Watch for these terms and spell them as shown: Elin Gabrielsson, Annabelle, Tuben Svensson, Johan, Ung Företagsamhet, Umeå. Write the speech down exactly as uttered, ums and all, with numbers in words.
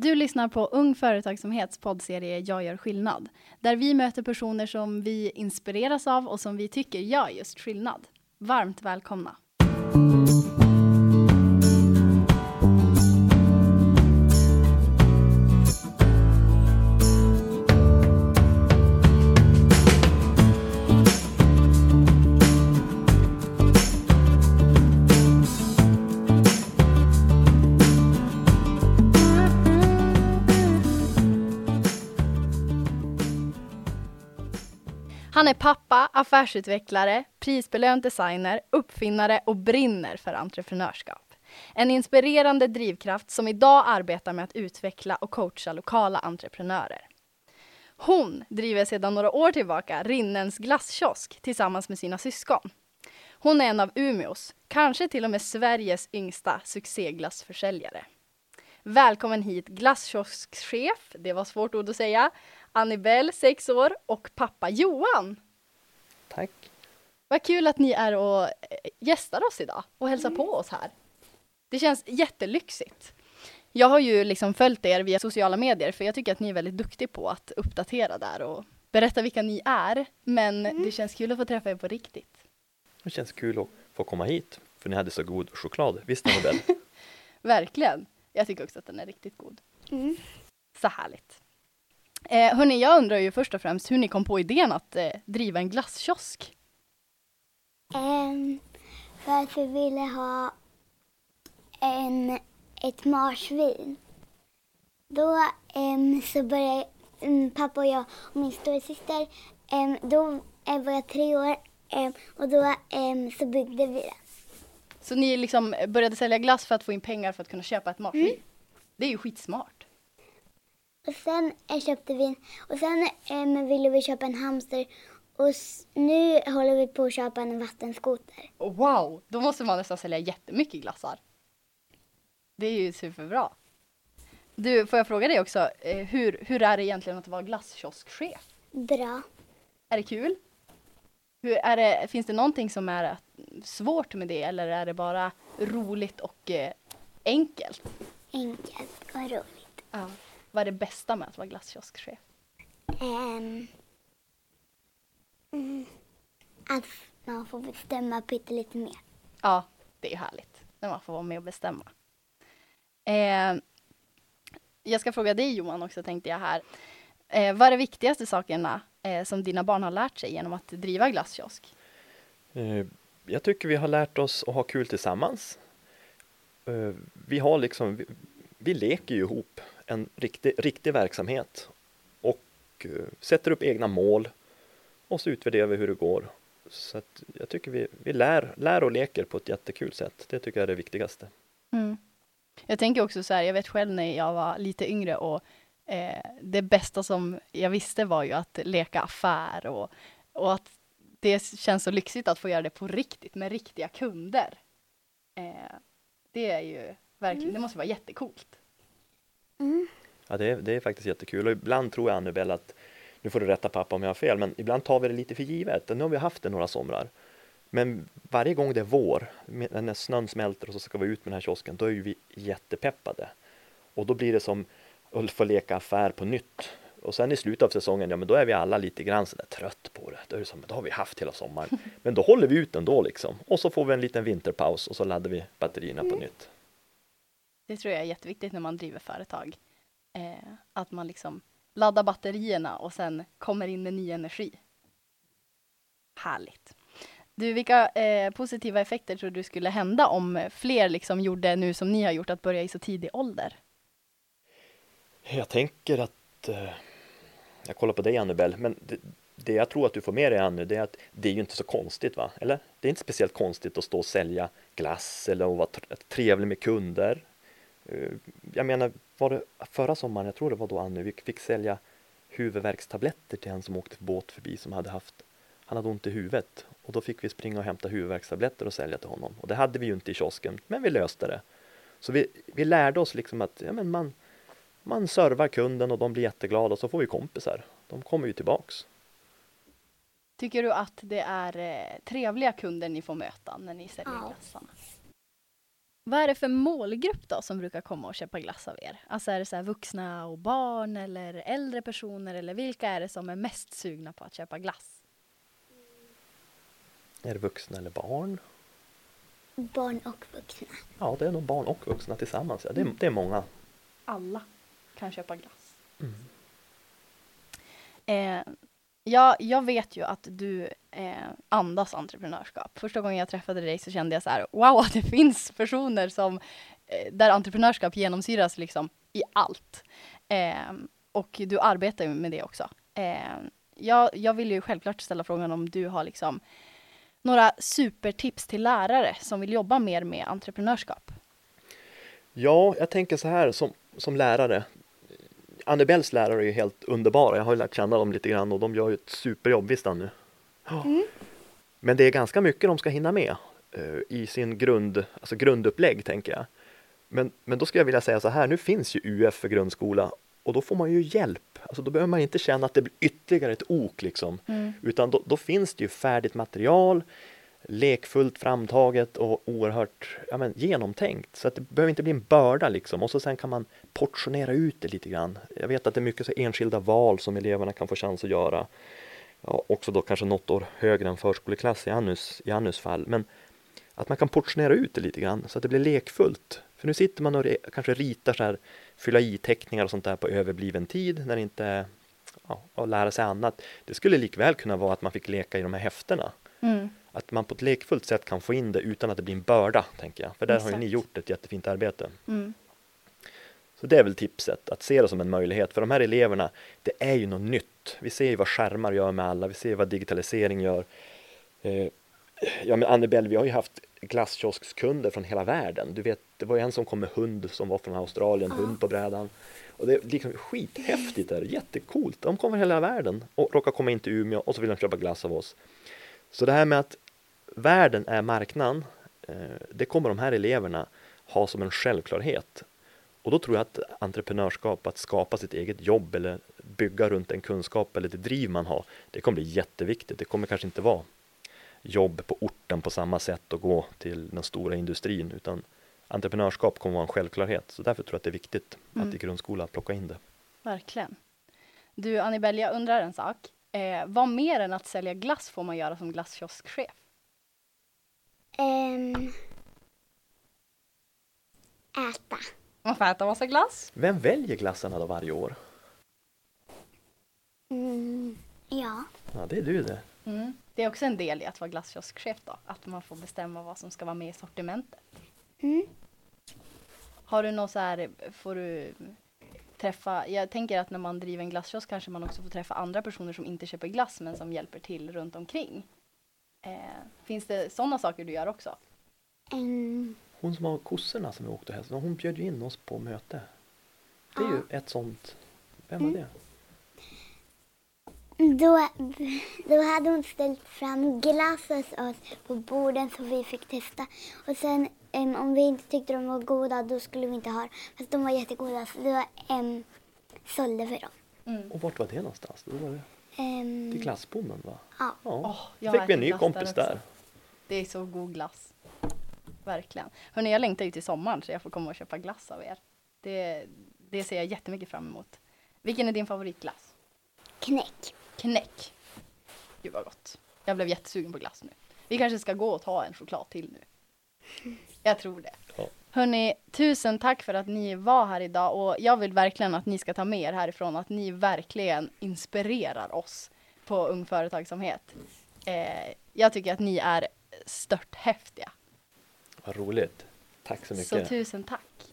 Du lyssnar på Ung Företagsamhets poddserie Jag gör skillnad, där vi möter personer som vi inspireras av och som vi tycker gör just skillnad. Varmt välkomna! Han är pappa, affärsutvecklare, prisbelönt designer, uppfinnare och brinner för entreprenörskap. En inspirerande drivkraft som idag arbetar med att utveckla och coacha lokala entreprenörer. Hon driver sedan några år tillbaka Rinnens glasskiosk tillsammans med sina syskon. Hon är en av Umeås, kanske till och med Sveriges yngsta succéglassförsäljare. Välkommen hit glasskioskchef, det var svårt ord att säga, Annabelle, sex år, och pappa Johan. Tack. Vad kul att ni är och gästar oss idag och hälsar mm. på oss här. Det känns jättelyxigt. Jag har ju liksom följt er via sociala medier, för jag tycker att ni är väldigt duktiga på att uppdatera där och berätta vilka ni är. Men mm. det känns kul att få träffa er på riktigt. Det känns kul att få komma hit, för ni hade så god choklad. Visst, Annabelle? Verkligen. Jag tycker också att den är riktigt god. Mm. Så härligt. Eh, hörni, jag undrar ju först och främst hur ni kom på idén att eh, driva en glasskiosk. Um, för att vi ville ha en, ett marsvin. Då um, så började um, pappa och jag och min storasyster. Um, då var jag tre år um, och då um, så byggde vi den. Så ni liksom började sälja glass för att få in pengar för att kunna köpa ett marsvin. Mm. Det är ju skitsmart. Och sen köpte vi och sen eh, ville vi köpa en hamster och s- nu håller vi på att köpa en vattenskoter. Wow, då måste man nästan sälja jättemycket glassar. Det är ju superbra. Du, får jag fråga dig också, eh, hur, hur är det egentligen att vara glasskioskchef? Bra. Är det kul? Hur är det, finns det någonting som är svårt med det, eller är det bara roligt och eh, enkelt? Enkelt och roligt. Ja. Vad är det bästa med att vara glasskioskchef? Um, mm, att man får bestämma pyttelite mer. Ja, det är härligt när man får vara med och bestämma. Eh, jag ska fråga dig, Johan, också, tänkte jag här. Eh, vad är de viktigaste sakerna eh, som dina barn har lärt sig genom att driva glasskiosk? Eh, jag tycker vi har lärt oss att ha kul tillsammans. Eh, vi har liksom... Vi, vi leker ju ihop. En riktig, riktig verksamhet, och uh, sätter upp egna mål och så utvärderar vi hur det går. Så att jag tycker vi, vi lär, lär och leker på ett jättekul sätt. Det tycker jag är det viktigaste. Mm. Jag tänker också så här, jag vet själv när jag var lite yngre och eh, det bästa som jag visste var ju att leka affär och, och att det känns så lyxigt att få göra det på riktigt med riktiga kunder. Eh, det är ju verkligen, mm. det måste vara jättekult. Mm. Ja, det är, det är faktiskt jättekul, och ibland tror jag, Annabelle, att nu får du rätta pappa om jag har fel, men ibland tar vi det lite för givet. Nu har vi haft det några somrar, men varje gång det är vår, när snön smälter och så ska vi ut med den här kiosken, då är ju vi jättepeppade, och då blir det som att få leka affär på nytt. Och sen i slutet av säsongen, ja, men då är vi alla lite grann så där trött på det. Då är det som, då har vi haft hela sommaren, men då håller vi ut ändå liksom, och så får vi en liten vinterpaus och så laddar vi batterierna mm. på nytt. Det tror jag är jätteviktigt när man driver företag. Eh, att man liksom laddar batterierna och sen kommer in med ny energi. Härligt. Du, vilka eh, positiva effekter tror du skulle hända om fler liksom gjorde nu som ni har gjort, att börja i så tidig ålder? Jag tänker att... Eh, jag kollar på dig, Annabelle, men det, det jag tror att du får med dig, Anne, det är att det är ju inte så konstigt, va? Eller? Det är inte speciellt konstigt att stå och sälja glass eller att vara trevlig med kunder. Jag menar, var det förra sommaren, jag tror det var då, Anne, vi fick sälja huvudvärkstabletter till en som åkte båt förbi, som hade haft, han hade ont i huvudet, och då fick vi springa och hämta huvudvärkstabletter och sälja till honom, och det hade vi ju inte i kiosken, men vi löste det. Så vi, vi lärde oss liksom att ja, men man, man servar kunden och de blir jätteglada, och så får vi kompisar, de kommer ju tillbaks. Tycker du att det är eh, trevliga kunder ni får möta när ni säljer glassarna? Vad är det för målgrupp då som brukar komma och köpa glass av er? Alltså är det så här vuxna och barn eller äldre personer? Eller vilka är det som är mest sugna på att köpa glass? Är det vuxna eller barn? Barn och vuxna. Ja, det är nog barn och vuxna tillsammans. Ja. Det, mm. det är många. Alla kan köpa glass. Mm. Eh, ja, jag vet ju att du eh, andas entreprenörskap. Första gången jag träffade dig så kände jag så här, wow, det finns personer som, eh, där entreprenörskap genomsyras liksom i allt. Eh, och du arbetar ju med det också. Eh, jag, jag vill ju självklart ställa frågan om du har liksom några supertips till lärare som vill jobba mer med entreprenörskap. Ja, jag tänker så här som, som lärare. Annabelles lärare är ju helt underbara. Jag har ju lärt känna dem lite grann och de gör ju ett superjobb, visst nu. Oh. Mm. Men det är ganska mycket de ska hinna med uh, i sin grund, alltså grundupplägg tänker jag. Men, men då skulle jag vilja säga så här, nu finns ju U F för grundskola och då får man ju hjälp. Alltså då behöver man inte känna att det blir ytterligare ett ok liksom. Mm. Utan då, då finns det ju färdigt material, lekfullt framtaget och oerhört ja, men, genomtänkt. Så att det behöver inte bli en börda liksom. Och så sen kan man portionera ut det lite grann. Jag vet att det är mycket så enskilda val som eleverna kan få chans att göra. Ja, också då kanske något år högre än förskoleklass i Annus, i Annus fall. Men att man kan portionera ut det lite grann så att det blir lekfullt. För nu sitter man och re, kanske ritar så här, fylla i teckningar och sånt där på överbliven tid när det inte ja, att lära sig annat. Det skulle likväl kunna vara att man fick leka i de här häfterna. Mm. Att man på ett lekfullt sätt kan få in det utan att det blir en börda, tänker jag. För där Exakt. Har ju ni gjort ett jättefint arbete. Mm. Så det är väl tipset, att se det som en möjlighet. För de här eleverna, det är ju något nytt. Vi ser ju vad skärmar gör med alla, vi ser vad digitalisering gör. Eh, ja, men Annabelle, vi har ju haft glasskioskskunder från hela världen. Du vet, det var ju en som kom med hund som var från Australien, mm. hund på brädan. Och det är liksom skithäftigt där, jättekult. De kommer hela världen och råkar komma in till Umeå och så vill de köpa glass av oss. Så det här med att världen är marknaden, det kommer de här eleverna ha som en självklarhet. Och då tror jag att entreprenörskap, att skapa sitt eget jobb eller bygga runt en kunskap eller det driv man har, det kommer bli jätteviktigt. Det kommer kanske inte vara jobb på orten på samma sätt och gå till den stora industrin, utan entreprenörskap kommer vara en självklarhet. Så därför tror jag att det är viktigt mm. att i grundskolan plocka in det. Verkligen. Du Annabelle, jag undrar en sak. Eh, vad mer än att sälja glass får man göra som glasskioskchef? Um, äta. Man får äta massa glass. Vem väljer glassarna då varje år? Mm, ja. Ja, det är du det. Mm. Det är också en del i att vara glasskioskchef då. Att man får bestämma vad som ska vara med i sortimentet. Mm. Har du någon så här, får du... träffa, jag tänker att när man driver en glasskiosk kanske man också får träffa andra personer som inte köper glass men som hjälper till runt omkring. Eh, finns det sådana saker du gör också? Mm. Hon som har kossorna som vi åkte och hälsade, hon bjöd ju in oss på möte. Det är ja. ju ett sånt, vem var mm. det? Då, då hade hon ställt fram glass hos oss på borden som vi fick testa. Och sen um, om vi inte tyckte de var goda då skulle vi inte ha. Fast de var jättegoda så då um, sålde vi dem. Mm. Och vart var det någonstans? Då var det um, till glassbommen va? Ja. ja. Oh, jag fick vi en ny kompis där, där. Det är så god glass. Verkligen. Hörrni, jag längtar ju till sommaren så jag får komma och köpa glass av er. Det, det ser jag jättemycket fram emot. Vilken är din favoritglass? Knäck. Knäck. Gud vad gott. Jag blev jättesugen på glass nu. Vi kanske ska gå och ta en choklad till nu. Jag tror det. Ja. Hörrni, tusen tack för att ni var här idag. Och jag vill verkligen att ni ska ta med er härifrån. Att ni verkligen inspirerar oss på Ung Företagsamhet. Eh, jag tycker att ni är stört häftiga. Vad roligt. Tack så mycket. Så tusen tack.